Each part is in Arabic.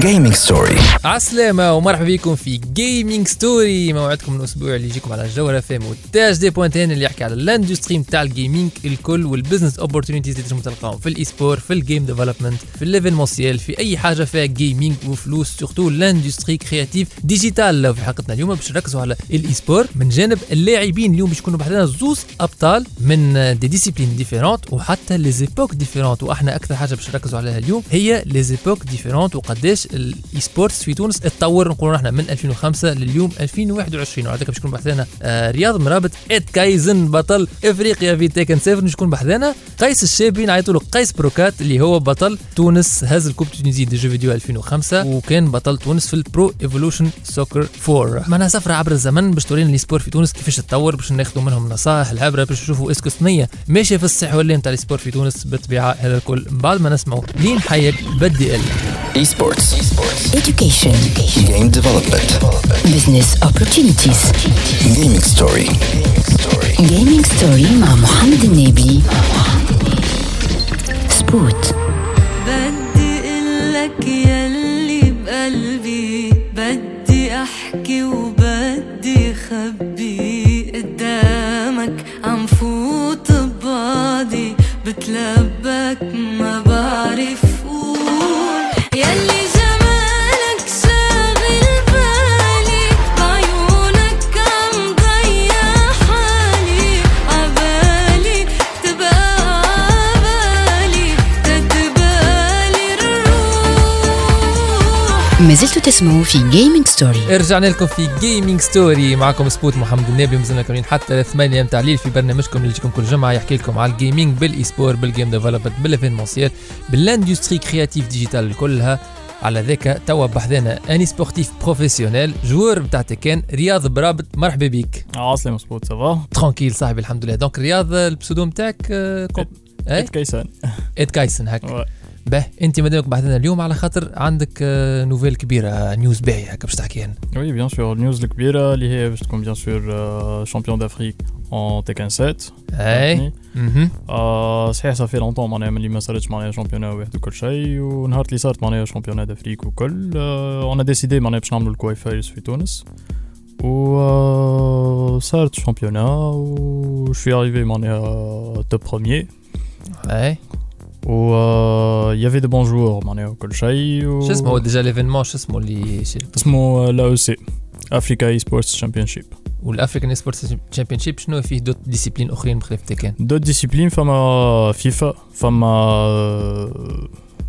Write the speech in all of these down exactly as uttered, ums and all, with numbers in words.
Gaming Story. عسلامة ومرحبا بكم في Gaming Story. موعدكم الأسبوع اللي يجيكم على الجوهرة فهم والتاج دي بوينتين اللي يحكي على الاندستري متاع الجيمينج الكل والبزنس اوبورتونيتيز اللي تنجم تلقاهم في الايسبور، في الجيم ديفلوبمنت، في الليفينمونسيال، في أي حاجة فيها جيمينج وفلوس، سورتو الاندستري كرياتيف ديجيتال. وفي حلقتنا اليوم باش نركزوا على الايسبور من جانب اللاعبين. اليوم باش يكونوا بحدنا زوز أبطال من دي ديسيبلين ديفيرونت وحتى لي زيبوك ديفيرونت، واحنا أكثر حاجة باش نركزوا عليها اليوم هي لي زيبوك ديفيرونت وقداش الاي سبورتس في تونس اتطور. نقولوا نحن من ألفين وخمسة لليوم ألفين وواحد وعشرين. وعندك باش يكون بحثنا آه رياض مرابط اد كايزن بطل افريقيا في تيكن سبعة. شكون بحثنا؟ قيس الشابي، نعيطوا له قيس بروكات، اللي هو بطل تونس، هز الكوب التونسي دي جو فيديو ألفين وخمسة وكان بطل تونس في البرو ايفولوشن سوكر أربعة. معناها سفره عبر الزمن باش تورينا لي سبور في تونس كيفاش تطور، باش ناخذوا منهم نصائح العبره، باش نشوفوا اسكو الصينيه ماشيه في الصح ولا نتاع لي سبور في تونس. بالطبيعه هذا الكل بعد ما نسمعوا لين حيك بدي ال esports, esports. Education. Education, game development, business opportunities, gaming story, gaming story مع محمد النبي. سبوت. بدي قلك يلي بقلبي، بدي أحكي وبدي خبي قدامك، عم فوت ببعضي بتلبك ما بعرف ما زلتوا تسمعوا في جيمنج ستوري. رجعنا لكم في جيمنج ستوري، معكم سبوت محمد النبي. مازلنا كاملين حتى ثمانية نتاع الليل في برنامجكم اللي يجيكم كل جمعه، يحكي لكم على الجيمنج بالاي سبور، بالجيم ديفلوبمنت، بالايفينمونسيال، بالاندستري كرياتيف ديجيتال كلها. على ذاك توا بحذانا اني سبورتيف بروفيسيونيل جوور بتاع تيكن، رياض برابط. مرحبا بيك. عسلامة سبوت، سافا ترانكيل صاحبي، الحمد لله. دونك رياض، البسودوم تاعك اد كايسن. اد كايسن هكا باه. انت مدامك بعدنا اليوم على خاطر عندك آه نوفيل كبيره، نيوز باهيه هكا باش تحكي لنا. وي بيان سور، نيوز الكبيره اللي هي باش تكون بيان سور شامبيون دافريك اون تيكن سبعة. اي اها صحيح، صافي لونطون معناها ملي ما صارتش معناها شامبيون واحد وكل شيء، ونهار اللي صارت معناها شامبيون دافريك وكل اون آه ديسيدي معناها باش نعملوا الكواليفايرز في تونس، و صارت شامبيون و شوي arrivé معناها توب بروميير. اي و il y avait de bons joueurs معناها وكل شيء. شو اسمه ديجا ليفينمون؟ شو اسمه اللي اسمه لا اس افريكا اي سبورتس تشامبيونشيب. والافريكان اي سبورتس تشامبيونشيب شنو فيه؟ دوت ديسيبلين اخرين بخلاف تيكن؟ دوت ديسيبلين فما فيفا، فما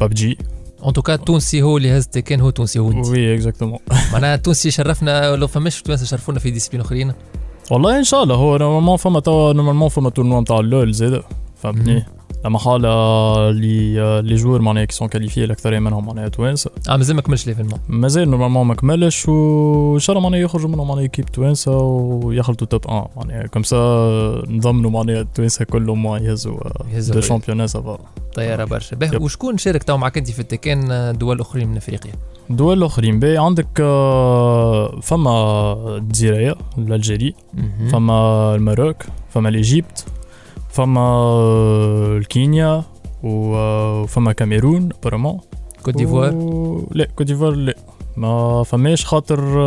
ببجي. ان توكا تونسي هو اللي هز تيكن، هو تونسي هو انت. وي اكزاكتومون، معناها تونسي شرفنا لو فماش تونس شرفونا في ديسيبلين اخرين. والله ان شاء الله هو نورمالمون فما توا نورمالمون فما تورنوا نتاع لول زيد فهمتني. لا محاله لي لي جوور معناها كي سون كاليفيي الاكثر منهم معناها توانسه. اه مازال ما كملش ليفينمون، مازال نورمالمون ما كملش، وان شاء الله معناها يخرجوا منهم معناها ايكيب توانسه ويخلطوا توب واحد معناها كمسا نضمنوا معناها التوانسه كلهم ما يهزوا دو شامبيونات صافا طياره برشا. باه وشكون شارك تو معك انت في التكن؟ دول اخرين من افريقيا، دول اخرين باه عندك فما الجزائر، الجزائر، فما المغرب، فما الايجيبت، فما الكينيا، وفما كاميرون برمون. كوت ديفوار و... لا كوت ديفوار لا ما فماش، خاطر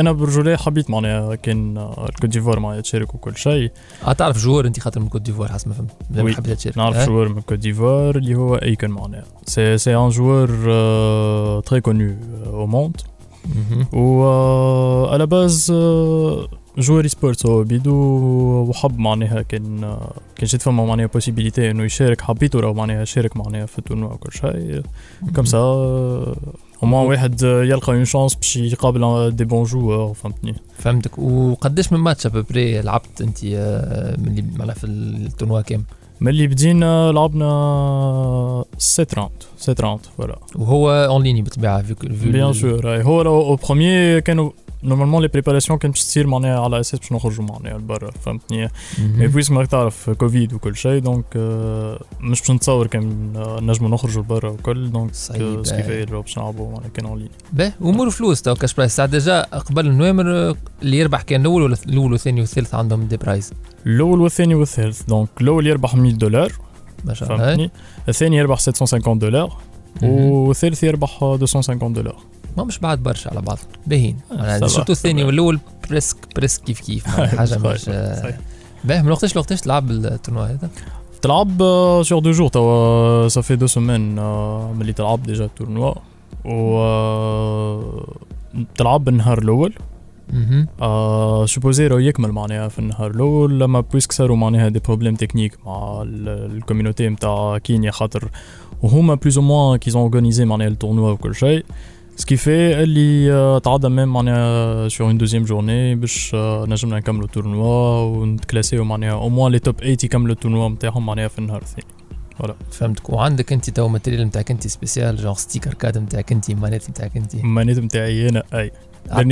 انا برجولي حبيت معناها كان الكوت ديفوار معناها تشارك وكل شيء. تعرف جوار انت خاطر من كوت ديفوار حسب ما فهمت؟ ما حبيت تشارك. نعرف جوار من كوت ديفوار اللي هو ايكون معناها سي سي ان جوار تري كونو او موند، و على باز جوار سبورت هو بيدو، وحب معناها كان كان شفت فما معناها بوسيبيليتي انه يشارك، حبيته راه معناها شارك معناها في التورنوا وكل شيء كما سا. هما واحد يلقى اون شانس باش يقابل دي بون جوور فهمتني. فهمتك. وقداش من ماتش ابري لعبت انت ملي معناها في التورنوا كامل؟ ملي بدينا لعبنا سبعة وثلاثين سبعة وثلاثين فوالا، وهو اون ليني بالطبيعه بيان سور. هو او بروميير كانوا نورمالمون لي بريباراسيون كانت تصير معناها على اساس باش نخرجوا معناها لبرا فهمتني. مي بويس ما تعرف كوفيد وكل شيء، دونك مش باش نتصور كان نجموا نخرجوا لبرا وكل، دونك كيفاش باش نلعبوا معناها كان اون لين. باه امور فلوس تو كاش برايس ديجا قبل النوامر اللي يربح كان الاول ولا الاول والثاني والثالث عندهم دي برايز؟ الاول والثاني والثالث، دونك الاول يربح مية دولار فهمتني، الثاني يربح سبعمية وخمسين دولار، والثالث يربح مئتين وخمسين دولار. ما مش بعد برشا على بعض باهين يعني شفتو الثاني والاول بريسك بريسك كيف كيف حاجه مش باهي. من وقتاش لوقتاش تلعب التورنوا هذا؟ تلعب سور دو جور توا صافي دو سومين ملي تلعب ديجا التورنوا و تلعب النهار الاول اها سوبوزي راه يكمل معناها في النهار الاول لما بويسك صاروا معناها دي بروبليم تكنيك مع الكوميونيتي نتاع كينيا خاطر وهما بلوز او موان كي زونغونيزي معناها التورنوا وكل شيء. Ce qui fait اللي تعدى même معناها sur une deuxième journée باش نجمنا نكملوا التورنوا ونتكلاسيو معناها او موان لي توب ثمانين يكملوا التورنوا نتاعهم معناها في النهار الثاني. فوالا فهمتك. وعندك انت تو ماتيريال نتاعك انت سبيسيال جون ستيكر كاد نتاعك انت مانيت نتاعك انت مانيت نتاعي انا اي على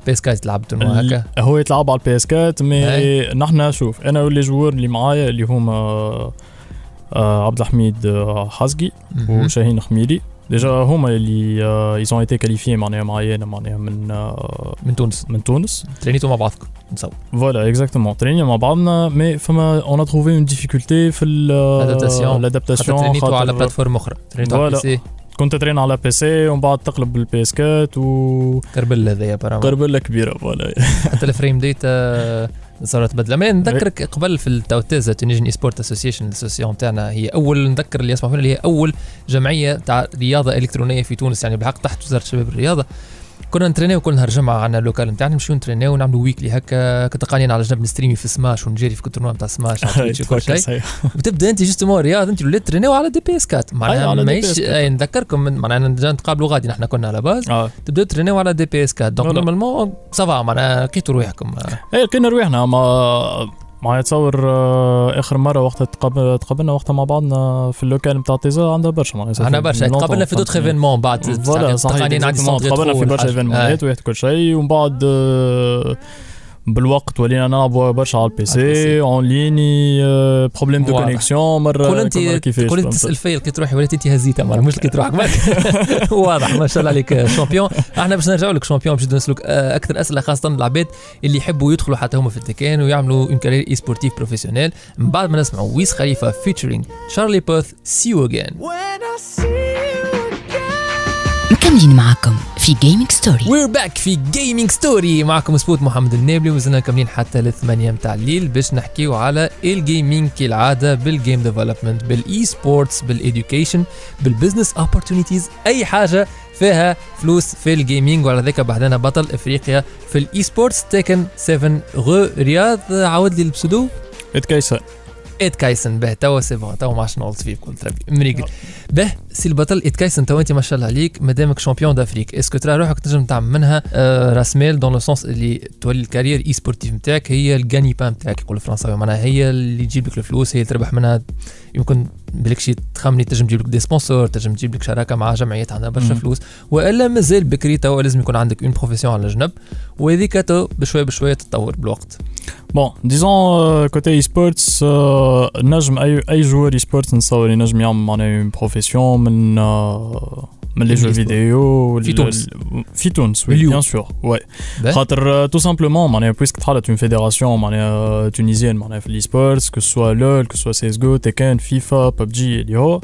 البي اس كات تلعب تورنوا هكا هو يلعب على البي اس كات مي نحنا شوف انا واللي جوار اللي معايا اللي هما عبد الحميد حزقي وشاهين خميلي ديجا هما اللي ايزون ايتي كاليفيي معناها معايا معناها من من تونس من تونس ترينيتو مع بعضكم نصور فوالا اكزاكتومون ترينيو مع بعضنا مي فما اون تروفي اون ديفيكولتي في الادابتاسيون ترينيتو على بلاتفورم اخرى ترينيتو على بي سي كنت ترين على بي سي ومن بعد تقلب البي اس كات و قربله هذايا برامج قربله كبيره فوالا حتى الفريم ديتا صارت بدله. ما نذكرك قبل في التوتيزا تونيجن اي سبورت اسوسيشن الاسوسيون تاعنا هي اول نذكر اللي يسمعوا اللي هي اول جمعيه تاع رياضه الكترونيه في تونس يعني بالحق تحت وزاره الشباب والرياضه. كنا نترينيو كل نهار جمعه عندنا اللوكال نتاعنا نمشيو نترينيو ونعملوا ويكلي هكا كتلقاني على جنب نستريمي في سماش ونجري في التورنوا نتاع سماش وكل شيء وتبدا انت جوستمون رياض انت ولات ترينيو على دي بي اس كات معناها ماهيش نذكركم معناها نتقابلوا غادي نحن كنا على باز آه. تبداو ترينيو على دي بي اس كات دونك نورمالمون صافا معناها لقيتوا رواحكم اي لقينا رواحنا ما ما يتصور اخر مره وقت تقابلنا وقت مع بعضنا في اللوكال نتاع تيزا عندها برشا معناتها عندها برشا تقابلنا في دوت ايفينمون بعد تقابلنا عندي صوت تقابلنا في برشا ايفينمونات ويحكي كل شيء ومن بعد بالوقت ولينا نلعبوا برشا على البي سي اون ليني بروبليم دو كونيكسيون مره كل انت كل تسال فيا كي تروحي ولات انت هزيتها مره مش كي تروحك واضح ما شاء الله عليك شامبيون. احنا باش نرجعوا لك شامبيون باش نسلك اكثر اسئله خاصه العباد اللي يحبوا يدخلوا حتى هما في التكان ويعملوا اون كارير اي سبورتيف بروفيسيونيل. من بعد ما نسمعوا ويس خليفه فيتشرينغ شارلي بيرث سي يو اجين. مكملين معاكم في جيمنج ستوري وير باك في جيمنج ستوري معاكم سبوت محمد النابلي وزلنا كاملين حتى الثمانية متاع الليل باش نحكيو على الجيمنج كالعاده بالجيم ديفلوبمنت بالاي سبورتس بالاديوكيشن بالبزنس اوبورتونيتيز اي حاجه فيها فلوس في الجيمنج. وعلى ذلك بعدنا بطل افريقيا في الاي سبورتس تيكن سبعة غو رياض عاود لي البسودو اتكايسا ات كايسن به توا سي بون توا ماش نولت فيه بكل تربي مريقل به سي البطل ات كايسن توا انت ما شاء الله عليك مادامك شامبيون دافريك اسكو ترى روحك تنجم تعمل منها آه راسمال دون لو سونس اللي تولي الكارير اي سبورتيف نتاعك هي الغاني بان نتاعك يقول الفرنساوي معناها هي اللي تجيب لك الفلوس هي اللي تربح منها يمكن بالك شي تخمني تنجم تجيب لك دي سبونسور تنجم تجيب لك شراكه مع جمعيات عندها برشا فلوس والا مازال بكري توا لازم يكون عندك اون بروفيسيون على الجنب وهذيك تو بشويه بشويه تتطور بالوقت. بون ديزون كوتي اي سبورتس نجم اي اي جوار اي سبورتس نصور ينجم يعمل معناها اون بروفيسيون من من لي جو فيديو في تونس في تونس وي بيان سور واي خاطر تو سامبلومون معناها بويسك تحلت اون فيديراسيون معناها تونيزيان معناها في الاي سبورتس كو سوا لول كو سوا سي اس جو تيكن فيفا ببجي اللي هو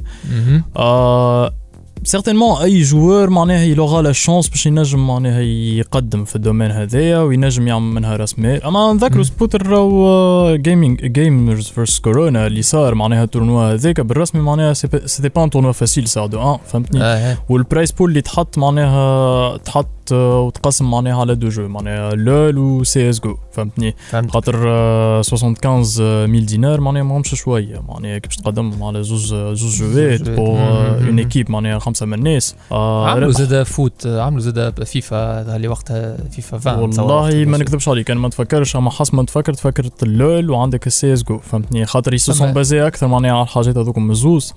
certainement اي joueur معناها يلوغا لا شانس باش ينجم معناها يقدم في الدومين هذايا وينجم يعمل منها راس مال. اما نذكروا سبوتر راهو جيمنج جيمرز فيرس كورونا اللي صار معناها التورنوا هذاك بالرسمي معناها سيتي با ان تورنوا فاسيل صار دو ان فهمتني والبرايس بول اللي تحط معناها تحط وتقسم معناها على دو جو معناها لول و سي اس جو فهمتني خاطر خمسة وخمسين ألف دينار معناها ماهمش شويه معناها كي باش تقدم على زوج زوج جوات بور اون ايكيب معناها خمسه من الناس آه عملوا زاد فوت عملوا زاد فيفا اللي وقتها فيفا عشرين والله ما نكذبش عليك انا ما نتفكرش اما حسب ما تفكرت تفكرت اللول وعندك السي اس جو فهمتني خاطر يسوسون بازي اكثر معناها على الحاجات هذوك من زوز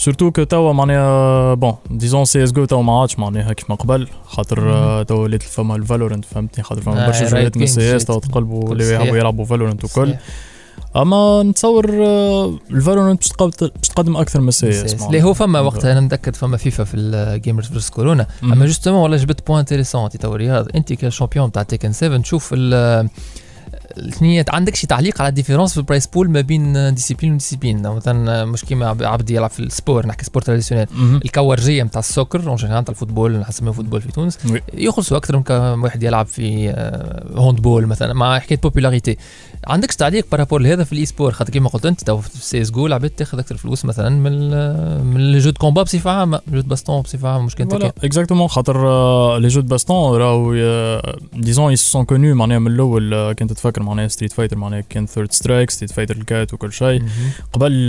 surtout que توا معناها بون ديزون سي اس جو توا ما عادش معناها كيما قبل خاطر توا ولات فما الفالورنت فهمتني خاطر فما برشا جوات من السي اس توا تقلبوا اللي يحبوا يلعبوا فالورنت وكل اما نتصور الفالورنت باش تقدم اكثر من السي اس اللي هو فما وقتها انا متاكد فما فيفا في الجيمرز فيرس كورونا اما جوستومون والله جبت بوان انتريسون تي توا رياض انت كشامبيون تاع تيكن سبعة تشوف شنو عندك شي تعليق على ديفيرونس في البرايس بول ما بين ديسيبلين وديسيبلين؟ مثلا مش كيما عبد يلعب في السبور، نحكي سبور تراديسيونيل، الكورجيه نتاع السوكر اون جينيرال، نتاع الفوتبول نحسبها فوتبول في تونس، يخلصوا اكثر من واحد يلعب في هوندبول مثلا مع حكايه بوبولاريتي. عندك تعليق بارابور لهذا في الاي سبور؟ خاطر كيما قلت انت تو في سي اس جو لعبت تاخذ اكثر فلوس مثلا من من لي جو دو كومبا بصفه عامه، جو دو باستون بصفه عامه، مش كان اكزاكتومون. خاطر لي جو دو باستون راهو ديزون اي سون كونو معناها من الاول، كنت تفكر معناها ستريت فايتر معناها كان ثيرد سترايك، ستريت فايتر الكات وكل شيء. قبل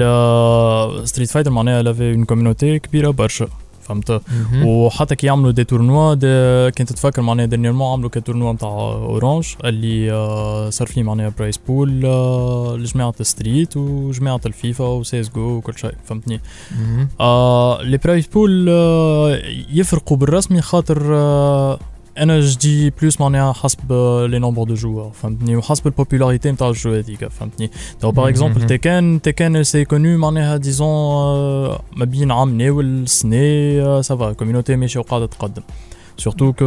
ستريت فايتر معناها لافي اون كوميونيتي كبيره برشا، فهمت؟ وحتى كي يعملوا دي تورنوا دي، كنت تفكر معناها ديرنييرمون عملوا كي تورنوا نتاع اورانج اللي صار فيه معناها برايس بول لجماعه الستريت وجماعه الفيفا وسي اس جو وكل شيء، فهمتني؟ آه لي برايس بول آه يفرقوا بالرسمي، خاطر آه انا جدي بلوس معناها حسب لي نومبر دو جوار، فهمتني؟ وحسب البوبولاريتي نتاع الجو هذيك، فهمتني؟ تو باغ اكزومبل تيكن تيكن سي كونو معناها ديزون ما بين عام ناول السنه سافا الكوميونيتي ماشيه وقاعده تقدم، سورتو كو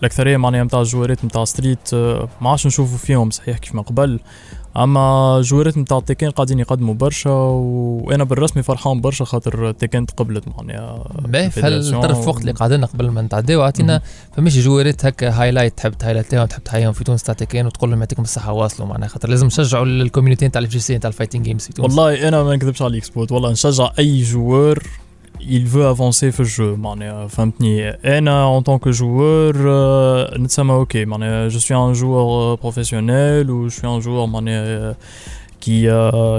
الاكثريه معناها نتاع الجوارات نتاع ستريت ما عادش نشوفوا فيهم صحيح كيف ما قبل، اما الجوارات نتاع تيكن قاعدين يقدموا برشا، وانا بالرسمي فرحان برشا خاطر تيكن تقبلت معناها باهي فالطرف وقت اللي قعدنا قبل ما نتعداو عطينا فماشي جوارات هكا هايلايت تحب تهايلايتهم تحب تحييهم في تونس تاع تيكن وتقول لهم يعطيكم الصحه واصلوا معناها، خاطر لازم نشجعوا الكوميونيتي نتاع الجي نتاع الفايتينغ جيمز في تونس. والله انا ما نكذبش عليك سبوت، والله نشجع اي جوار il veut avancer في الجو معناها، فهمتني؟ انا en tant que joueur نتسمى اوكي معناها je suis un joueur professionnel ou je suis un joueur معناها qui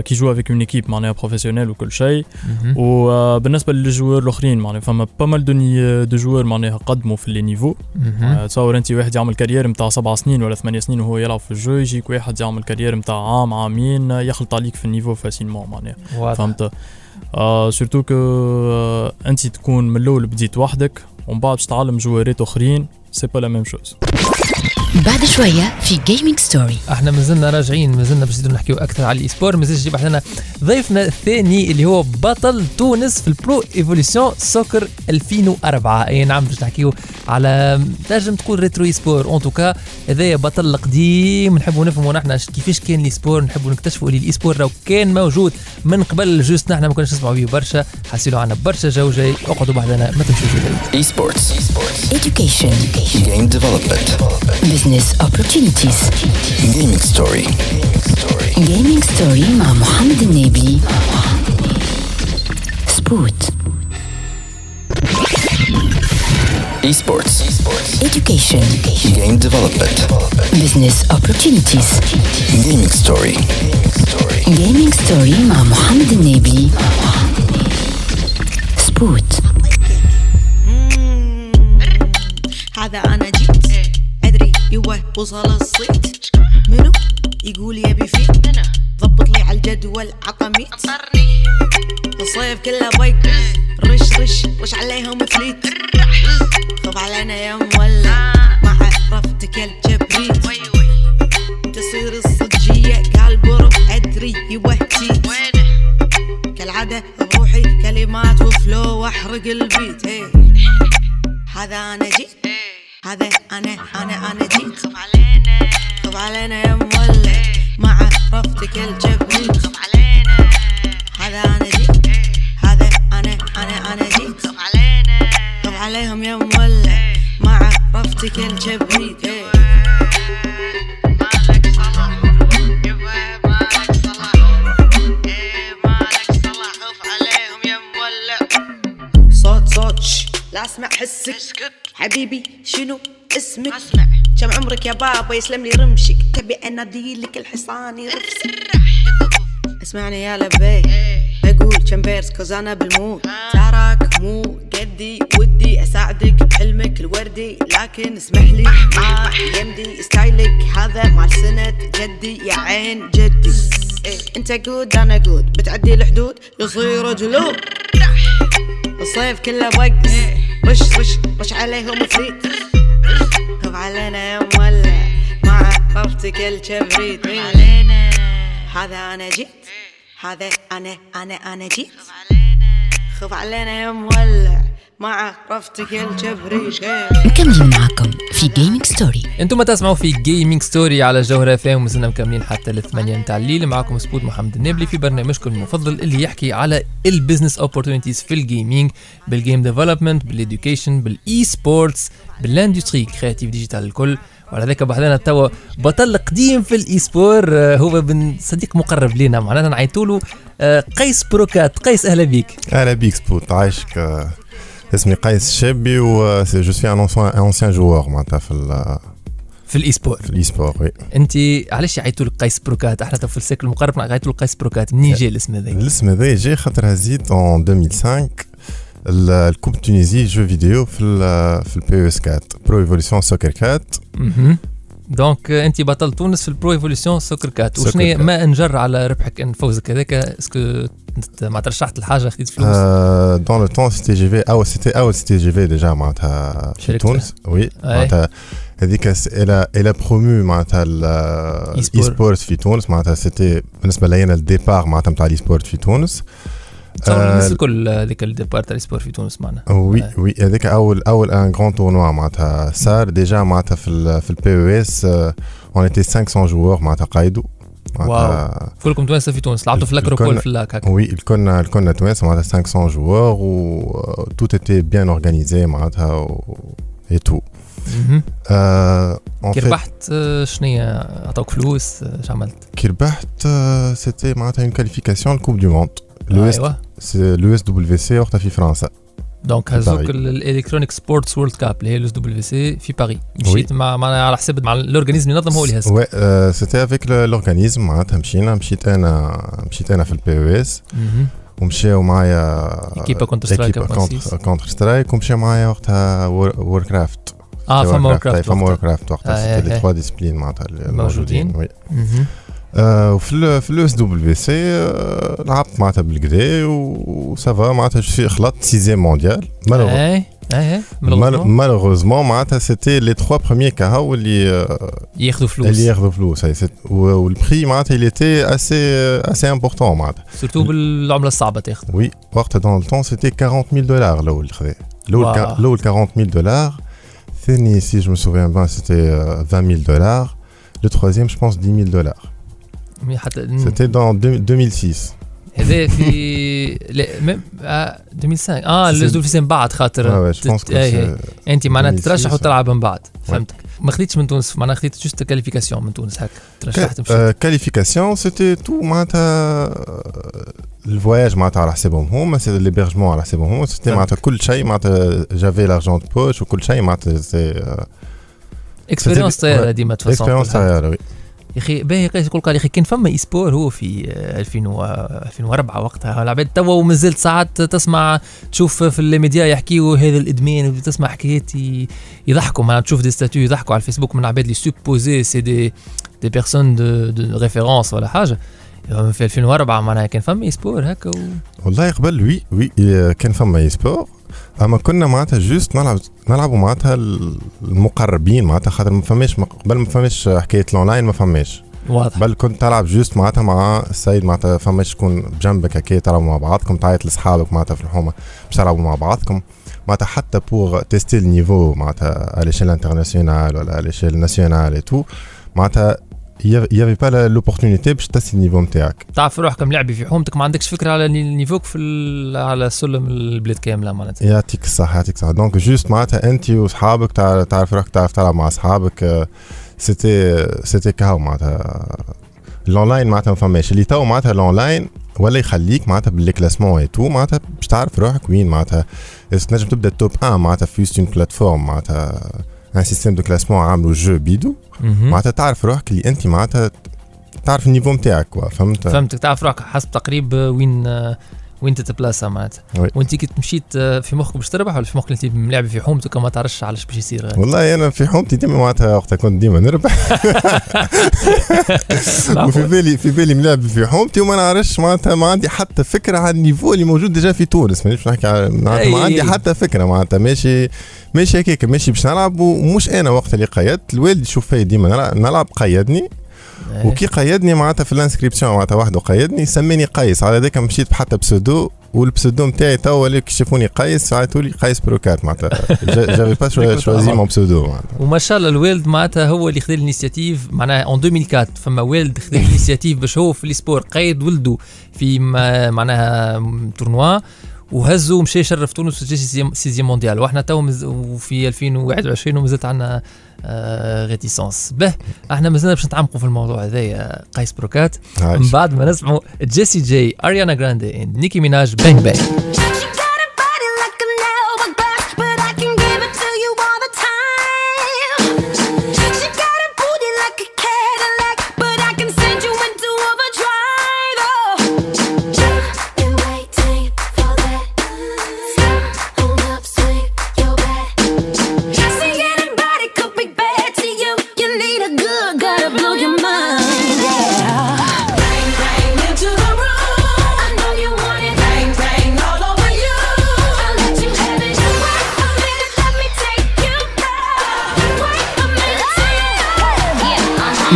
qui joue avec une équipe معناها professionnelle وكل شيء. وبالنسبه للجوار الاخرين معناها فما با مال دوني دو جوار معناها قدموا في لي نيفو. تصور انت واحد يعمل كارير نتاع سبع سنين ولا ثمانية سنين وهو يلعب في الجو، يجيك واحد يعمل كارير نتاع عام عامين يخلط عليك في النيفو فاسيلمون معناها، فهمت؟ آه سورتو كو آه انت تكون من الاول بديت وحدك ومن بعد تتعلم جوارات اخرين، سي با لا ميم شوز. بعد شويه في جيمنج ستوري احنا مازلنا راجعين، مازلنا باش نزيدو نحكيو اكثر على الاي سبور، مازال جاي بحثنا ضيفنا الثاني اللي هو بطل تونس في البرو ايفوليسيون سوكر ألفين وأربعة. اي نعم باش نحكيو على تنجم تكون ريترو اي سبور، اون توكا هذايا بطل قديم، نحبوا نفهموا نحن كيفاش كان الاي سبور، نحبوا نكتشفوا اللي الاي سبور لو كان موجود من قبل جوست نحن ما كناش نسمعوا به برشا، حاسيلو عنا برشا جو جاي. اقعدوا بحذنا ما تمشيوش بعيد. اي سبورتس، education، game development، business opportunities، gaming story، gaming story مع محمد النبي سبوت. Esports, education, game development, business opportunities, gaming story, gaming story مع محمد النبي سبوت. هذا أنا جيت أدري يوه وصل الصيت، منو يقول يا بفيت أنا ضبط لي على الجدول عطميت، الصيف كله بايق رش رش رش عليهم فليت، خب علينا يا مولع ما عرفتك يا الجبريت، تصير الصجية كالبرق أدري يوهتيت، كالعادة بروحي كلمات وفلو وأحرق البيت. ايه هذا أنا جيت، هذا أنا أنا أنا جيت، خب علينا خب علينا يا مولع ما عرفتك يا الجبريت، خب علينا هذا أنا جيت، هذا أنا أنا أنا جيت، خب علينا خب عليهم يا مولع ما عرفتك يا الجبريت. ايه مالك صلاح يبقى مالك صلاح، ايه مالك صلاح، خف عليهم يا مولع. صوت صوتش لا اسمع حسك، اسكت حبيبي شنو اسمك، اسمع كم عمرك يا بابا يسلم لي رمشك، تبي انا اديلك الحصان يرفسك، اسمعني يا لبي اقول كم بيرس كوز انا بالمو تراك مو قدي، ودي اساعدك بحلمك الوردي لكن اسمحلي ما يمدي، ستايلك هذا مع سنة جدي يا عين جدي، انت جود انا جود بتعدي الحدود يصير جلود، الصيف كله وقت رش رش رش عليهم فريد، خف علينا يا مولع ما عرفتك الكبريت، علينا هذا انا جيت، هذا انا انا انا جيت، خف علينا خف علينا يا مولع مع رفقتك الجبري شيخ. مكملين معكم في جيمنج ستوري. انتم تسمعوا في جيمنج ستوري على الجوهرة اف ام، وزلنا مكملين حتى الثمانية متاع الليل معكم سبوت محمد النابلي في برنامجكم المفضل اللي يحكي على البزنس اوبورتونيتيز في الجيمنج، بالجيم ديفلوبمنت، بالاديوكيشن، بالاي سبورتس، بالاندستري كرياتيف ديجيتال الكل. وعلى ذاك بحدنا توا بطل قديم في الايسبور، هو بن صديق مقرب لينا، معناتها نعيطوا له قيس بروكات. قيس اهلا بيك. اهلا بيك سبوت، عايشك. اسمي قيس الشابي و جو سوي ان انسيان جوور معناتها في في الايسبور في الايسبور وي. انت علاش يعيطوا لك قيس بروكات؟ احنا في السيكل المقرب نعيطوا لك قيس بروكات، منين جا الاسم هذاك؟ الاسم هذا جا خاطر هزيت ان ألفين وخمسة الكوب التونسي جو فيديو في ال في البي اس كات برو ايفولوشن سوكر كات. اها دونك انت بطل تونس في البرو ايفولوشن سوكر كات، وشنو ما انجر على ربحك ان فوزك هذاك؟ اسكو ما ترشحت لحاجه خديت فلوس؟ دون لو تون سيتي جي في او سيتي او سيتي جي في ديجا معناتها في تونس وي، معناتها هذيك الى الى برومو معناتها الاي سبورت في تونس، معناتها سيتي بالنسبه لينا الديبار معناتها نتاع الاي سبورت في تونس. الناس الكل هذيك الديبار تاع السبور في تونس معنا وي وي، هذاك اول اول ان غران تورنوا معناتها صار ديجا معناتها في في البي او اس اون ايتي خمسمية جوور معناتها قايدو معناتها كلكم تونس في تونس، لعبتوا في الاكروبول في اللاك هكا وي، الكلنا الكلنا تونس معناتها خمسمية جوور و توت ايتي بيان اورغانيزي معناتها اي تو. كي ربحت شنو عطاوك فلوس؟ اش عملت كي ربحت؟ سيتي معناتها اون كاليفيكاسيون لكوب دو موند لو اس دبليو سي وقتها في فرنسا. دونك هذوك الالكترونيك سبورتس وورلد كاب اللي هي لو اس دبليو سي في باريس، مشيت مع على حساب مع الاورجانيزم اللي نظم هو اللي هز وي سيتي افيك الاورجانيزم معناتها مشينا مشيت انا مشيت انا في البي او اس ومشاو معايا ايكيبا كونتر سترايك كونتر سترايك ومشاو معايا وقتها ووركرافت. اه فما ووركرافت فما ووركرافت وقتها سيتي لي ثلاثة ديسبلين معناتها الموجودين وي. وفي في لو اس دبليو سي لعبت معناتها بالكدا وسافا معناتها في خلطت سيزيام مونديال مالوغوزمون مالوغوزمون معناتها سيتي لي ثلاثة بروميير كاهو اللي ياخذوا فلوس اللي ياخذوا فلوس والبري معناتها اللي تي اسي اسي امبورطون معناتها سورتو بالعمله الصعبه تاخذ وي. وقتها دون التون سيتي أربعين ألف دولار الاول خذاه الاول الاول أربعين ألف دولار، ثاني سي جو مو سوفيان بان سيتي عشرين ألف دولار، لو ثروزيام جو بونس ديس ألف دولار. C'était dans deux mille six. هذا في لا ميم ألفين وخمسة. اه لازم من بعد خاطر انت معناتها ترشح وتلعب من بعد فهمتك. ما خديتش من تونس معناتها خديت جوست كاليفيكاسيون من تونس هكا ترشحت مشيت كاليفيكاسيون سيتي تو معناتها الفواياج معناتها على حسابهم هما، سي ليبرجمون على حسابهم هما، سيتي معناتها كل شيء معناتها جافي لارجون دو بوش وكل شيء معناتها سي اكسبيريونس تاع ديما تفاصيل اكسبيريونس تاع وي. يا اخي باهي قيس يقول لك يا اخي كان فما اي سبور هو في ألفين وأربعة وقتها العباد توا ومازلت ساعات تسمع تشوف في الميديا يحكيوا هذا الادمان، تسمع حكايات يضحكوا معناتها تشوف دي ستاتيو يضحكوا على الفيسبوك من العباد اللي سوبوزي سي دي دي بيرسون دو دو ريفيرونس ولا حاجه. في ألفين وأربعة معناتها كان فما اي سبور هكا و... والله قبل وي وي كان فما اي سبور، اما كنا معناتها جوست نلعب نلعبوا معناتها المقربين معناتها خاطر ما فماش قبل ما فماش حكايه الاونلاين ما فماش واضح، بل كنت تلعب جوست معناتها مع السيد معناتها فماش تكون بجنبك هكا تلعبوا مع بعضكم، تعيط لصحابك معناتها في الحومه باش تلعبوا مع بعضكم معناتها حتى بور تيستي النيفو معناتها على شيل انترناسيونال ولا على شيل ناسيونال اي تو معناتها il y avait pas l'opportunité باش تاسي النيفو نتاعك. تعرف روحك ملعبي في حومتك ما عندكش فكره على نيفوك في على سلم البلاد كامله معناتها. يعطيك الصحه يعطيك الصحه. دونك جوست معناتها انت وصحابك تعرف روحك تعرف تلعب مع اصحابك سيتي سيتي كاو معناتها الاونلاين معناتها ما فماش اللي تو معناتها الاونلاين ولا يخليك معناتها بالكلاسمون اي تو معناتها باش تعرف روحك وين معناتها تنجم تبدا توب واحد معناتها في اون بلاتفورم معناتها ان سيستيم دو كلاسمون عاملو جو بيدو معناتها تعرف روحك اللي انت معناتها تعرف النيفو نتاعك فهمت فهمتك تعرف روحك حسب تقريب وين وين تتبلاصا معناتها. وانت كي مشيت في مخك باش تربح ولا في مخك انت ملعب في حومتك ما تعرفش علاش باش يصير؟ والله انا في حومتي ديما معناتها وقتها كنت ديما نربح وفي بالي في بالي ملعب في حومتي وما نعرفش معناتها ما عندي حتى فكره على النيفو اللي موجود ديجا في تونس، مانيش نحكي معناتها ما عندي حتى فكره معناتها ماشي ماشي هكاك ماشي باش نلعب ومش انا وقت اللي قيدت الوالد يشوف فيا ديما نلعب قيدني وكي قيدني معناتها في الانسكريبسيون معناتها واحد وقيدني سميني قيس على ذاك مشيت حتى بسودو والبسودو نتاعي توا اللي كشفوني قيس عيطوا لي قيس بروكات معناتها جافي با شوازي مون بسودو وما شاء الله الوالد معناتها هو اللي خذ الانيسياتيف معناها اون ألفين وأربعة فما والد خذ الانيسياتيف باش هو في السبور قايد ولده في معناها تورنوا وهزوا مشى شرف تونس في سيزيام مونديال واحنا تو وفي ألفين وواحد وعشرين ومازلت عندنا آه ريتيسونس به احنا مازلنا باش نتعمقوا في الموضوع هذايا قيس بروكات من بعد ما نسمعوا جيسي جي اريانا جراندي اند نيكي ميناج بانج بانج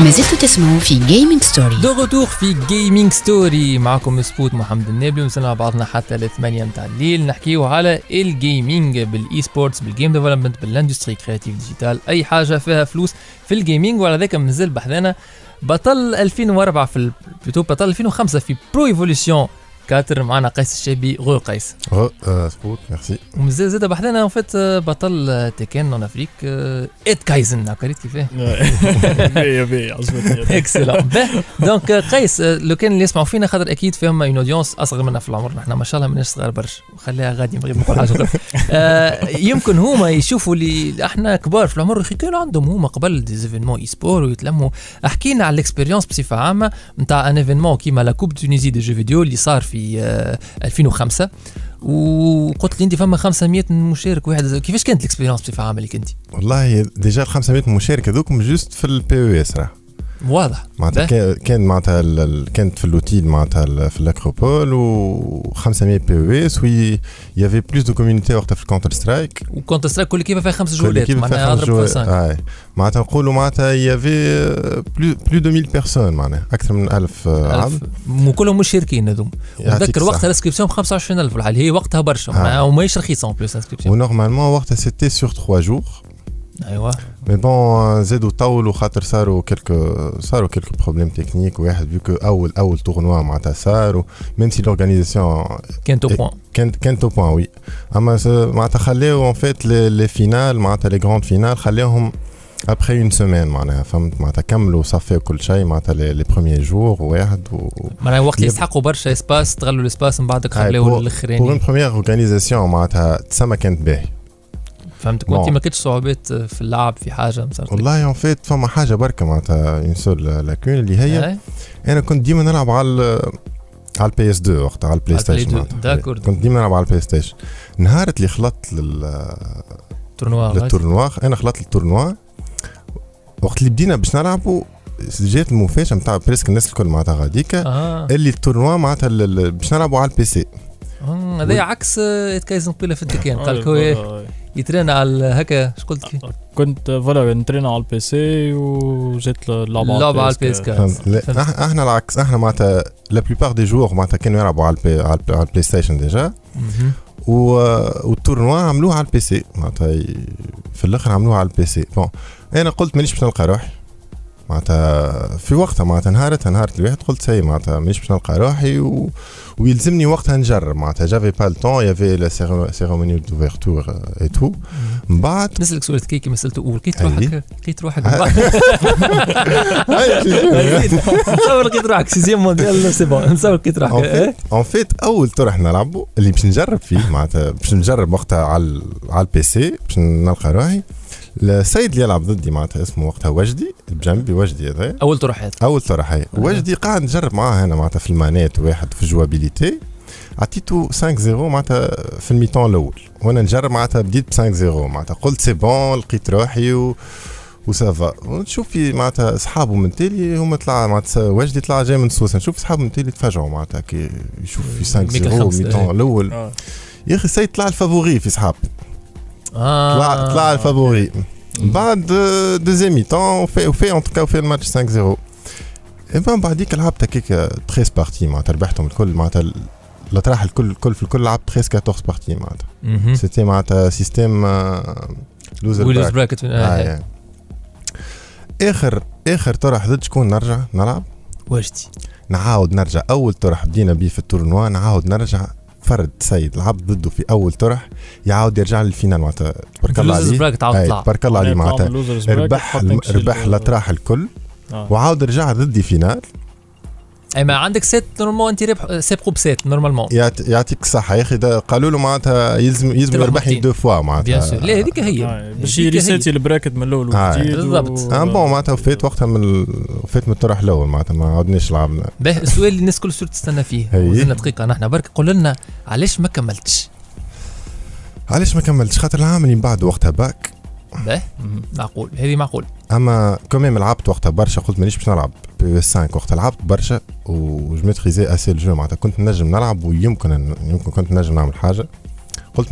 ما زلتوا تسمعوا في Gaming Story. دو غوتور في Gaming Story معكم سبوت محمد النابلي ونسلم مع بعضنا حتى الثمانية متاع الليل نحكيو على الجيمنج بالإي سبورتس بالجيم ديفلوبمنت بالإندستري كرياتيف ديجيتال أي حاجة فيها فلوس في الجيمنج وعلى ذاك مازال بحذانا بطل ألفين وأربعة في ال... بلوتو بطل ألفين وخمسة في برو ايفوليسيون كاتر معنا قيس الشابي غو قيس. غو سبوت ميرسي. ومازال زاد بحذانا اون فيت بطل تيكن اون افريك ايد كايزن عبقريت كيفاه؟ باهي باهي عجبتني. اكسلون دونك قيس لو كان اللي يسمعوا فينا خاطر اكيد فيهم اون اودينس اصغر منا في العمر نحن ما شاء الله ماناش صغار برشا وخليها غادي من غير ما نقول حاجه اخرى يمكن هما يشوفوا اللي احنا كبار في العمر اخي كانوا عندهم هما قبل ديزيفينمون اي سبور ويتلموا احكي لنا على الاكسبيريونس بصفه عامه نتاع ان ايفينمون كيما لا كوب تونيزي دي جو فيديو اللي صار في ألفين وخمسة وقلت لي انت فما خمسمية مشارك واحد كيفاش كانت الاكسبيريونس بصفه عامه ليك انت؟ والله ديجا خمسمية مشارك هذوكم جوست في البي او اس راه واضح معناتها كان معناتها كانت في اللوتيل معناتها في لاكروبول و خمسمية بي او اس وي يافي بلوس دو كوميونيتي وقتها في الكونتر سترايك وكونتر سترايك كل كيما فيها خمس جولات معناتها اضرب في خمسة معناتها نقولوا معناتها يافي بلو بلو دو ألف بيرسون معناتها اكثر من ألف عبد وكلهم مشاركين هذوم نتذكر وقتها الاسكريبسيون ب خمسة وعشرين ألف والحال هي وقتها برشا وماهيش رخيصه اون بلوس الاسكريبسيون ونورمالمون وقتها سيتي سور ثلاثة جور ايوا مي بون زادوا طولوا خاطر صاروا كلكو صاروا كلكو بروبليم تكنيك واحد فيكو اول اول تورنوا معناتها صاروا ميم سي لورغانيزاسيون كانت او بوان كانت كانت او بوان وي اما معناتها خليو اون فيت لي فينال معناتها لي غروند فينال خليوهم ابخي اون سيمين معناها فهمت معناتها كملوا صافي كل شيء معناتها لي بروميير جور واحد و معناها وقت يسحقوا برشا اسباس استغلوا الاسباس من بعد خليو الاخرين بور اون بروميير اورغانيزاسيون معناتها تسمى كانت باهي فهمتك وانت ما كنتش صعوبات في اللعب في حاجه صارت والله اون فيت فما حاجه بركه معناتها اون سول لاكون اللي هي انا كنت ديما نلعب على على البي اس اثنين وقتها على البلاي ستيشن كنت ديما نلعب على البلاي ستيشن نهار اللي خلطت للتورنوا للتورنوا انا خلطت التورنوا وقت اللي بدينا باش نلعبوا جات المفاجاه نتاع بريسك الناس الكل معناتها غاديك آه. اللي التورنوا معناتها باش نلعبوا على البي سي هذا عكس كايزن قبيله في الدكان قال لك يترين على هكا شو قلت كي؟ كنت فوالا نترين على البي سي وجات اللعبة اللعبة على البي اس كات احنا العكس احنا معناتها لا بلوبار دي جور معناتها كانوا يلعبوا على البي على البلاي ستيشن ديجا والتورنوا عملوه على البي سي معناتها في الاخر عملوه على البي سي بون انا قلت مانيش باش نلقى روحي معناتها في وقتها معناتها نهارتها نهارت الواحد قلت سي معناتها مانيش باش نلقى روحي و... ويلزمني وقتها نجرب معناتها جافي با التون يافي لا سيرموني دوفيرتور اي تو من بعد نسلك سؤال كي كيما سالته اول لقيت روحك لقيت روحك نصور لقيت روحك سيزيام مونديال سي بون نصور لقيت روحك اون فيت اول طرح نلعبو اللي باش نجرب فيه معناتها باش نجرب وقتها على على البي سي باش نلقى روحي السيد اللي يلعب ضدي معناتها اسمه وقتها وجدي بجنبي وجدي هذا اول طرحات اول طرحات وجدي قاعد نجرب معاه انا معناتها في المانات واحد في الجوابيليتي عطيته خمسة صفر معناتها في الميتون الاول وانا نجرب معناتها بديت خمسة صفر معناتها قلت سي بون لقيت روحي و وسافا ونشوف في معناتها اصحابه من تالي هما طلع معناتها وجدي طلع جاي من سوسه نشوف اصحابه من تالي تفاجئوا معناتها كي يشوف في خمسة صفر الميتون الاول آه. يا اخي السيد طلع الفافوري في اصحابه آه. طلع طلع الفافوري بعد دوزيام ميتون وفي وفي ان توكا وفي الماتش خمسة صفر اي بعديك لعبت هكاك تلتاش بارتي معناتها ربحتهم الكل معناتها الأطراح الكل الكل في الكل لعبت تلتاش أربعطاش بارتي معناتها. سيتي معناتها سيستيم لوزر براكت. آه آخر آخر طرح ضد شكون نرجع نلعب؟ واجدي. نعاود نرجع أول طرح بدينا بيه في التورنوا نعاود نرجع فرد سيد لعب ضده في أول طرح يعاود يرجع للفينال معناتها تبارك الله عليه. تبارك الله عليه معناتها ربح ربح الأطراح الكل وعاود رجع ضدي فينال. اي ما عندك سيت نورمالمون انت ربح سابقوا بسيت نورمالمون يعطيك الصحه يا اخي قالوا له معناتها يلزم يلزم يربحني دو فوا معناتها بيان لا هذيك هي باش يريسيتي البراكت من الاول وجديد بالضبط اه بون معناتها فات وقتها من فات من الطرح الاول معناتها ما عدناش لعبنا باهي السؤال اللي الناس الكل تستنى فيه وزلنا دقيقه نحن برك قول لنا علاش ما كملتش علاش ما كملتش خاطر العام اللي من بعد وقتها باك باهي معقول هذه معقول اما كوميم لعبت وقتها برشا قلت مانيش باش نلعب بي اس خمسة وقتها لعبت برشا وجميتريزي اسي الجو معناتها كنت نجم نلعب ويمكن يمكن كنت نجم نعمل حاجه قلت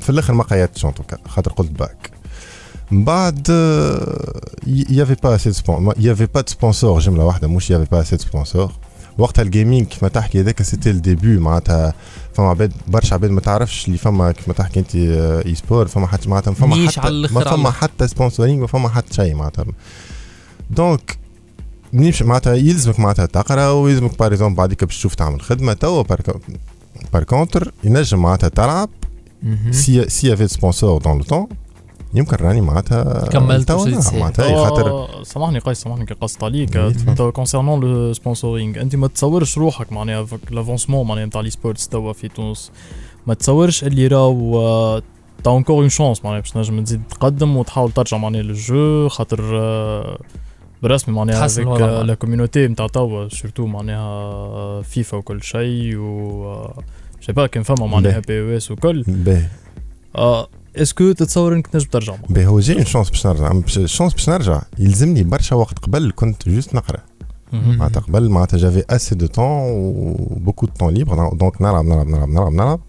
في الاخر ما قيدتش ان توكا خاطر قلت باك من بعد يافي با اسي سبونسور يافي با سبونسور جمله واحده مش يافي با اسي سبونسور وقتها الجيمنج كيما تحكي هذاك سيتي الديبي معناتها فما عباد برشا عباد ما تعرفش اللي فما كيما تحكي انت اي سبور فما حتى معناتها فما حتى ما فما حتى سبونسورينغ ما فما حتى شيء معناتها دونك نيش معناتها يلزمك معناتها تقرا ويلزمك باريزون بعديك باش تشوف تعمل خدمه توا بار كونتر ينجم معناتها تلعب سي سي افيت سبونسور دون لو طون يمكن راني معناتها كملت معناتها خاطر سامحني قيس سامحني كي قصت عليك كونسيرنون لو سبونسورينغ انت ما تصورش روحك معناها لافونسمون معناها نتاع لي سبورتس توا في تونس ما تصورش اللي راهو تا اونكور اون شانس معناها باش تنجم تزيد تقدم وتحاول ترجع معناها للجو خاطر برسمي معناها هذيك لا كوميونيتي نتاع توا سورتو معناها فيفا وكل شيء و جي با كان فما معناها بي او اس وكل باهي اه اسكو تتصور انك تنجم ترجع باهي هو جاي شانس باش نرجع شانس باش نرجع يلزمني برشا وقت قبل كنت جوست نقرا معناتها قبل معناتها جافي اسي دو طون وبوكو دو طون ليبر دونك نلعب نلعب نلعب نلعب نلعب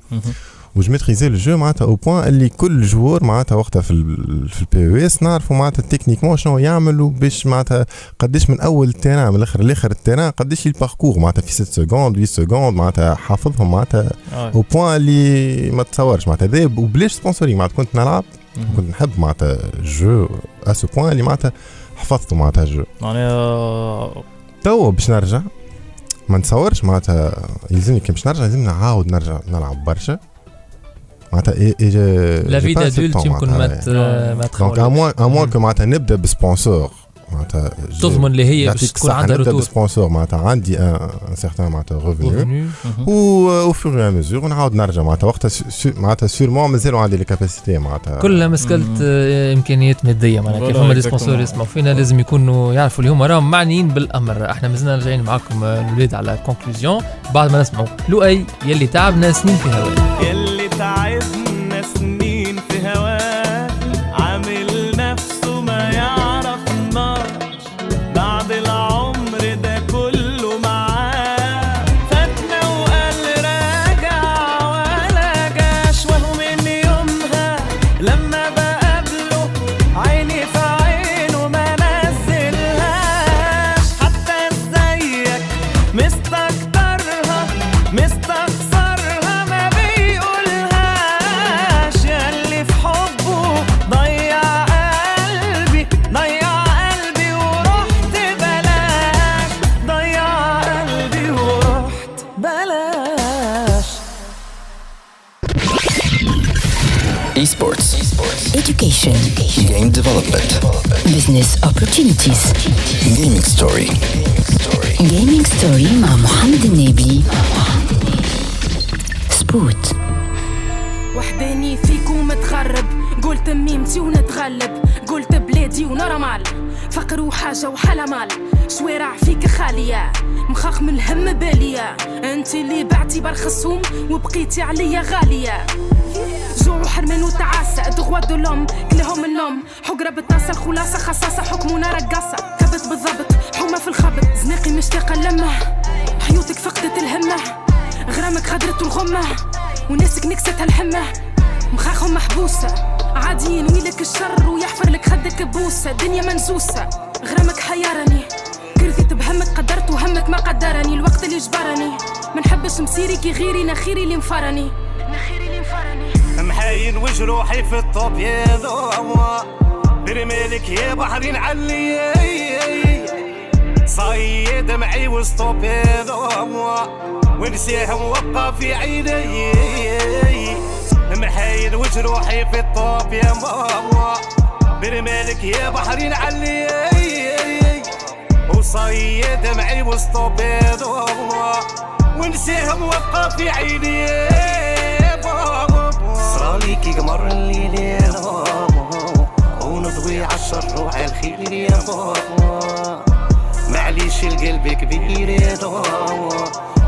وج ميتريزي لو جو معناتها او بوان اللي كل جوور معناتها وقتها في ال في البي او اس نعرفوا معناتها تكنيكمون شنو يعملوا باش معناتها قداش من اول التيران من الاخر لاخر التيران قداش الباركور معناتها في ستة سكوند ثمانية سكوند معناتها حافظهم معناتها او بوان اللي ما تصورش معناتها هذا وبلاش سبونسورينغ معناتها كنت نلعب كنت نحب معناتها جو ا سو بوان اللي معناتها حفظته معناتها جو معناها توا باش نرجع ما نتصورش معناتها يلزمني كي باش نرجع لازم نعاود نرجع نلعب برشا معناتها اي اي لا في دادولت يمكن ما تخاوش دونك ا موان كو معناتها نبدا بسبونسور معناتها تضمن اللي هي باش تكون عندها روتور سبونسور معناتها عندي ان سيغتان معناتها ريفوني و في غير مزور ونعاود نرجع معناتها وقتها معناتها سيرمون مازالوا عندي الكاباسيتي معناتها كلها مسكلت امكانيات ماديه معناتها كيف هما لي سبونسور يسمعوا فينا لازم يكونوا يعرفوا اللي هما راهم معنيين بالامر احنا مازلنا راجعين معاكم الولاد على كونكلوزيون بعد ما نسمعوا لؤي يلي تعبنا سنين في هواء تعبنا سنين في هواه عامل نفسه ما يعرف نار بعد العمر ده كله معاه فاتنا وقال راجع ولا جاش وهو من يومها لما بقابله عيني في عينه ما نزلهاش حتى زيك مستكترها مستكترها Sports, esports, education, education. Game development. development, business opportunities, opportunities. Gaming story, gaming story مع محمد النبي, sport. وحداني فيكم متغرب قلت ميمتي ونتغلب قلت بلادي ونرى مال فقر وحاجة وحلا مال شوارع فيك خالية مخاخ من الهم بالية انت اللي بعتي برخصهم وبقيتي عليا غالية جوع وحرمان وتعاسة دغوة دولهم كلهم النوم حقرة بالطاسة خلاصة خصاصة حكمنا رقاصة ثبت بالضبط حومة في الخبط زناقي مشتاقة لمة حيوتك فقدت الهمة غرامك غدرت الغمة وناسك نكستها الحمة مخاخهم محبوسة عاديين ويلك الشر ويحفر لك خدك بوسة دنيا منزوسة غرامك حيرني كرثت بهمك قدرت وهمك ما قدرني الوقت اللي جبرني منحبش مسيري كي غيري نخيري اللي مفرني نخيري اللي مفرني محاين وجروحي في الطب يا ضوء برميلك يا بحري نعلي صيد معي وسطوب يا ضوء ونسيهم وابقى في عيني محاين وجروحي في الطب يا ماما برميلك يا بحري نعلي وصيد معي وسطوب يا ضوء ونسيهم وابقى في عيني صرالي كي قمر الليلي ونضوي عالشر روحي الخير معليش القلب كبير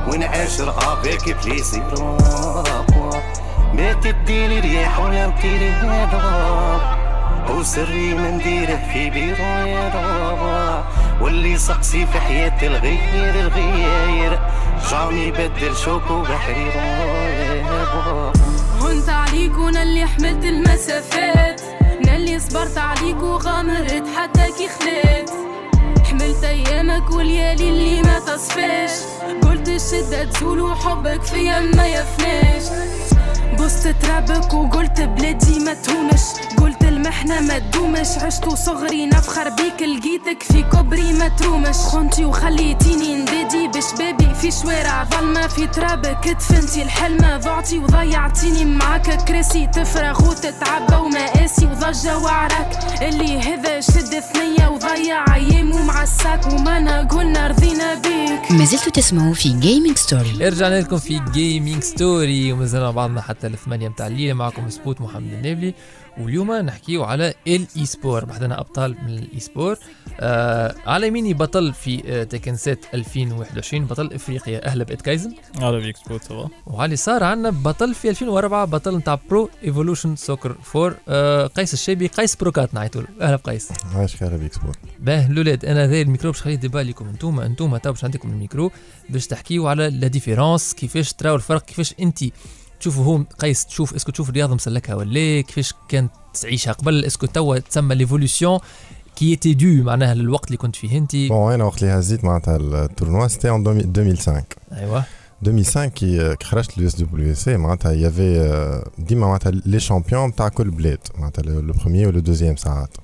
ونعاشر ابيك بليسي ما تديني ريح ولا مكيري وسري منديره في بيضه واللي سقسي في حياتي الغير الغير جامي بدل شوك وبحري هنت عليك وانا اللي حملت المسافات انا اللي صبرت عليك وغامرت حتى كي خليت حملت ايامك والليالي اللي ما تصفاش قلت الشده تزول وحبك فيا ما يفناش بصت ترابك وقلت بلادي ما تهونش قلت المحنة ما تدومش عشت وصغري نفخر بيك لقيتك في كبري ما ترومش خنتي وخليتيني ندادي بشبابي في شوارع ظلمة في ترابك ادفنتي الحلمة ضعتي وضيعتيني معاك كراسي تفرغ وتتعبى ومآسي وضجة وعرك اللي هذا شد ثنية وضيع ايام ومعساك ومانا قلنا رضينا بيك. ما زلتوا تسمعوا في جيمينج ستوري، رجعنا لكم في جيمينج ستوري ومازلنا بعضنا حتى الثمانية متاع الليلة معكم سبوت محمد النابلي، واليوم نحكيو على الإي سبور. بحثنا أبطال من الإي سبور. آه على ميني بطل في آه تيكن سبعة ألفين وواحد وعشرين بطل إفريقيا، أهلا بك كايزن. أهلا بك سبوت صباح. وعلي صار عنا بطل في ألفين وأربعة بطل نتاع برو إيفولوشن سوكر فور، آه قيس الشيبي، قيس بروكات نعيطولو، أهلا بقيس. عايش أهلا بك سبوت. باه لولاد أنا ذا الميكرو باش خليت ديباليكم أنتم أنتم تاو باش عندكم الميكرو باش تحكيو على لا ديفيرونس، كيفاش تراو الفرق، كيفاش أنتي شوفوا هون قيس تشوف اسكو تشوف الرياضه مسلكها ولا كيفاش كانت تعيشها قبل، اسكو توا تسمى ليفولوسيون كي ايتي دو معناها للوقت اللي كنت فيه انت. بون انا وقت اللي هزيت معناتها التورنوا سيتي ان ألفين وخمسة. ايوا ألفين وخمسة كي خرجت لو اس دبليو سي معناتها يافي ديما معناتها لي شامبيون تاع كل بلاد معناتها لو بروميير و لو دوزيام ساعات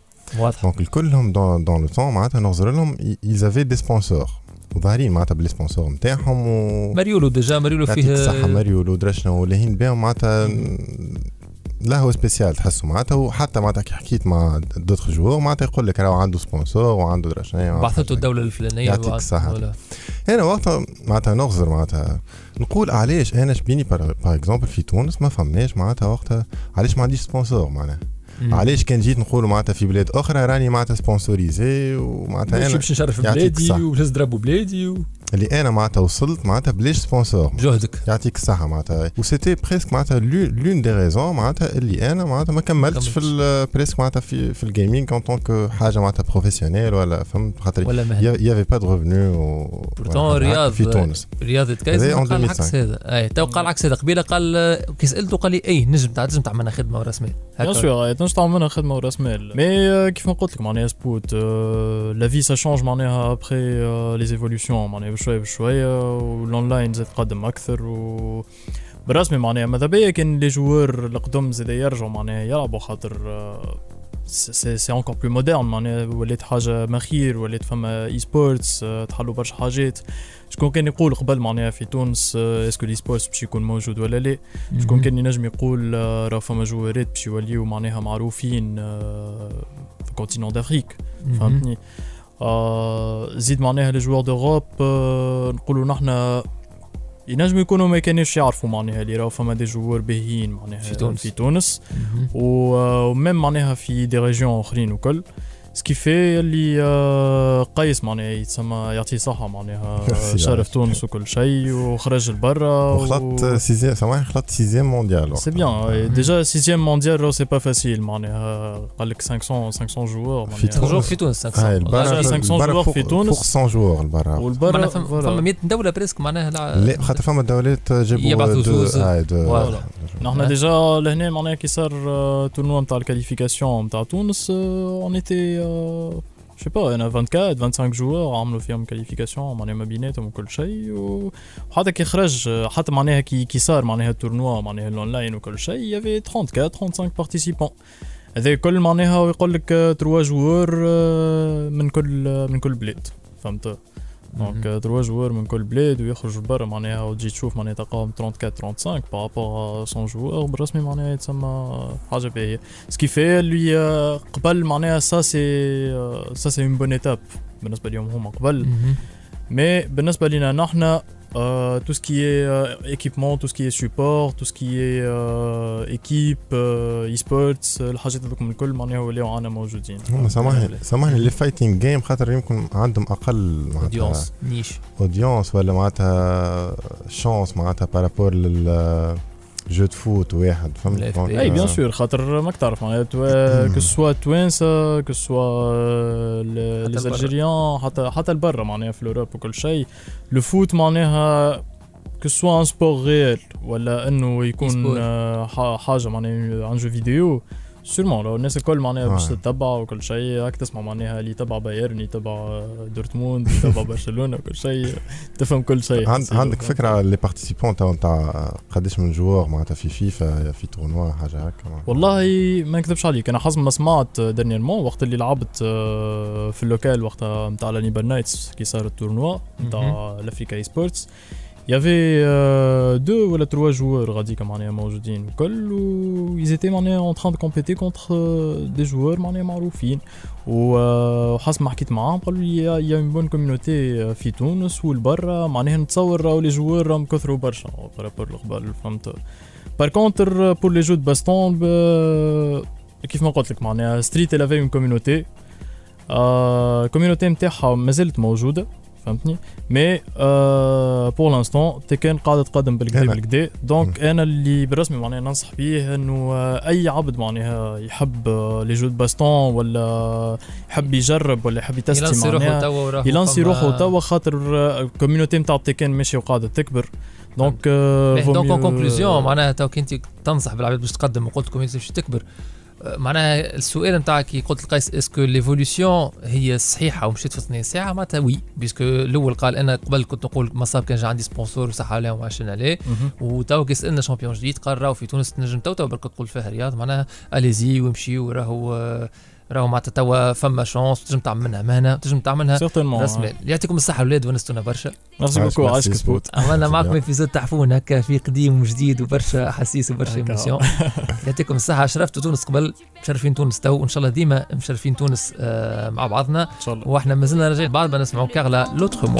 دونك كلهم دون دون لو طون معناتها نوصلوا لهم ils avaient des sponsors وظاهرين معناتها بالسبونسور نتاعهم و... ماريولو ديجا ماريولو فيه صح ماريولو درشنا ولاهين بهم معناتها لهو سبيسيال تحسوا معناتها، وحتى معناتها كي حكيت مع دوتر جوور معناتها يقول لك راهو عنده سبونسور وعنده درشنا بعثته الدوله الفلانيه ولا هنا وقتها معناتها نغزر معناتها نقول علاش انا شبيني باغ اكزومبل في تونس ما فماش معناتها وقتها علاش ما عنديش سبونسور معناها علاش كان جيت نقول معناتها في بلاد اخرى راني معناتها سبونسوريزي ومعناتها انا باش نشرف بلادي وباش نضرب بلادي و... اللي انا معناتها وصلت معناتها بلاش سبونسور جهدك يعطيك الصحه معناتها وسيتي بريسك معناتها لون دي ريزون معناتها اللي انا معناتها ما كملتش في البريسك معناتها في في الجيمنج كون طونك حاجه معناتها بروفيسيونيل ولا فهمت خاطر يافي با دو ريفونو بورتون رياض في تونس رياض كايز قال العكس هذا اي تو قال العكس هذا قبيله قال كي سالته قال لي اي نجم تاع نجم تعمل خدمه ورسمه هكا نشطوا منها خدمه وراس مال مي كيف ما قلت لك معناها سبوت لا في سا شانج معناها ابري لي ايفولوشن معناها بشويه بشويه والاونلاين زاد تقدم اكثر و بالرسمي معناها ماذا بيا كان لي جوور القدم زاد يرجعوا معناها يلعبوا خاطر سي سي انكور بلو مودرن معناها ولات حاجه مخير ولات فما اي سبورتس تحلوا برشا حاجات شكون كان يقول قبل معناها في تونس اسكو لي سبورتس باش يكون موجود ولا لا شكون كان ينجم يقول راه فما جوارات باش يوليو معناها معروفين في كونتينون دافريك فهمتني زيد معناها لي جوار دوروب نقولوا نحنا ينجم يكونوا ما كانوش يعرفوا معناها اللي راهو فما دي جوار باهيين معناها في تونس, في تونس. ومام معناها في دي ريجيون اخرين وكل سكيفي اللي قيس معناها يتسمى يعطي صحه معناها شرف تونس وكل شيء وخرج لبرا وخلط سيزيام سامح خلط سيزيام مونديال سي بيان ديجا سيزيام مونديال راهو سي با فاسيل معناها قال لك خمسمية جوار معناها في تونس خمسمية جوار في تونس مية جوار لبرا والبرا فما مية دوله بريسك معناها لا خاطر فما دولات جابوا نحن ديجا لهنا معناها كي صار تورنوا نتاع الكاليفيكاسيون نتاع تونس اون ايتي je sais pas انا أربعة وعشرين خمسة وعشرين joueurs عملوا فيهم كاليفيكاسيون معناها ما بيناتهم وكل شيء وحتى كي خرج حتى معناها كي كي صار معناها التورنوا معناها الاونلاين وكل شيء يافي أربعة وثلاثين خمسة وخمسين بارتيسيبون هذا كل معناها ويقول لك ثلاثة joueurs من كل من كل بلاد فهمت دونك ثلاثة joueurs من كل بلاد ويخرجوا برا معناها وتجي تشوف معناها تقاهم أربعة وثلاثين خمسة وخمسين بارابور مية joueurs بالرسمي معناها تسمى حاجه باهيه سكي في لي قبل معناها سا سي سا سي اون بون ايتاب بالنسبه لهم هما قبل مي بالنسبه لنا نحن tout ce qui est équipement tout ce qui est support tout ce qui est équipe e-sports الحاجات هذوك الكل معناها ولاو عندنا موجودين سامحني سامحني اللي فايتينغ جيم خاطر يمكن عندهم اقل معناتها نيش اودينس ولا معناتها شانس معناتها بارابور لل جو دو فوت واحد فهمت اي بيان سور خاطر ماك تعرف معناتها كو سوا توينسا كو سوا الجزائريين حتى حتى البر معناها في اوروبا وكل شيء لو فوت معناها كو سوا ان سبور غير ولا انه يكون حاجه معناها ان جو فيديو سيرمون الناس الكل معناها باش تتبع وكل شيء راك تسمع معناها اللي تبع بايرن يتبع دورتموند يتبع برشلونه وكل شيء تفهم كل شيء عندك فكره على لي بارتيسيبون تاع قداش من جوار معناتها في فيفا في تورنوا حاجه هكا والله ما نكذبش عليك انا حظ ما سمعت ديرنييرمون وقت اللي لعبت في اللوكال وقتها نتاع لانيبال نايتس كي صار التورنوا نتاع الافريكا اي سبورتس Il y avait euh, deux ou trois joueurs radicaux معناها موجودين الكل ils étaient معناها en train de compéter contre euh, des joueurs معناها معروفين وحسب ما حكيت معاهم قالوا لي il y a une bonne communauté في تونس والبرا معناها نتصور راهو لي joueurs راهم كثروا برشا par rapport للقبل فهمت par contre pour les jeux de baston كيف ما قلت لك معناها ستريت elle avait une communauté الكوميونيتي نتاعها مازالت موجوده فهمتني مي أه بور لانستون تيكن قاعده تقدم بالكدا بالكدا دونك انا اللي بالرسمي معناها ننصح بيه انه اي عبد معناها يحب لي جو دو باستون ولا يحب يجرب ولا يحب يتستي معناها يلانسي روحه توا خاطر الكوميونيتي نتاع تيكن ماشي وقاعده تكبر دونك دونك ان كونكلوزيون معناها تو كنت تنصح بالعباد باش تقدم وقلت لكم باش تكبر معناها السؤال نتاعك كي قلت لقيس اسكو ليفوليسيون هي صحيحه ومشيت في اثنين ساعه معناتها وي باسكو الاول قال انا قبل كنت نقول مصاب كان جا عندي سبونسور وصح عليهم وعشان عليه وتو كيسالنا شامبيون جديد قرروا في تونس تنجم تو تو برك تقول فيها رياض معناها اليزي ومشيو راهو راهو معناتها توا فما شانس تنجم تعمل منها مهنه تنجم تعملها رسمي يعطيكم الصحه اولاد ونستونا برشا نرجو بكو عايشك سبوت عملنا معكم في تحفون هكا في قديم وجديد وبرشا احاسيس وبرشا ايموسيون يعطيكم الصحه شرفت تونس قبل مشرفين تونس تو وان شاء الله ديما مشرفين تونس آه مع بعضنا واحنا مازلنا راجعين بعد ما نسمعوا كارلا لوتر مو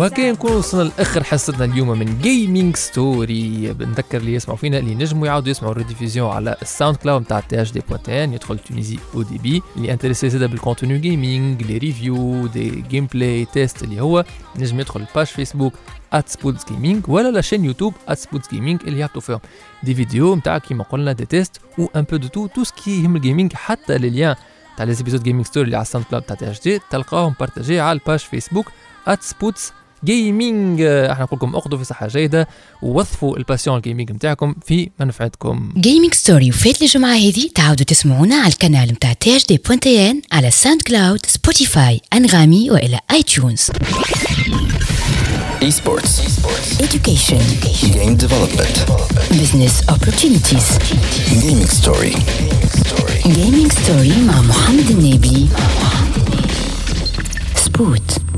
وهكا نكون وصلنا لاخر حصتنا اليوم من جيمنج ستوري بنذكر اللي يسمعوا فينا اللي نجموا يعاودوا يسمعوا الريديفيزيون على الساوند كلاود نتاع تي اش دي بوان ان يدخل تونيزي او دي بي اللي انتريسي زاد بالكونتوني جيمنج لي ريفيو دي جيم بلاي تيست اللي هو نجم يدخل الباج فيسبوك @sports gaming ولا لا شين يوتيوب @sports gaming اللي يعطوا فيهم دي فيديو نتاع كيما قلنا دي تيست و ان بو دو تو تو سكي يهم الجيمنج حتى لي ليان تاع لي زيبيزود جيمنج ستوري اللي على الساوند كلاود تاع تي اش دي تلقاهم بارتاجي على الباج فيسبوك @sports جيمنج احنا نقولكم اخذوا في صحه جيده ووظفوا الباسيون الجيمنج نتاعكم في منفعتكم. جيمنج ستوري وفات الجمعه هذه تعاودوا تسمعونا على القناه نتاع تي اش دي بوينت ان على ساوند كلاود سبوتيفاي انغامي والى ايتونز. Esports, education, game development, business opportunities, gaming story, gaming story مع محمد النبي. سبوت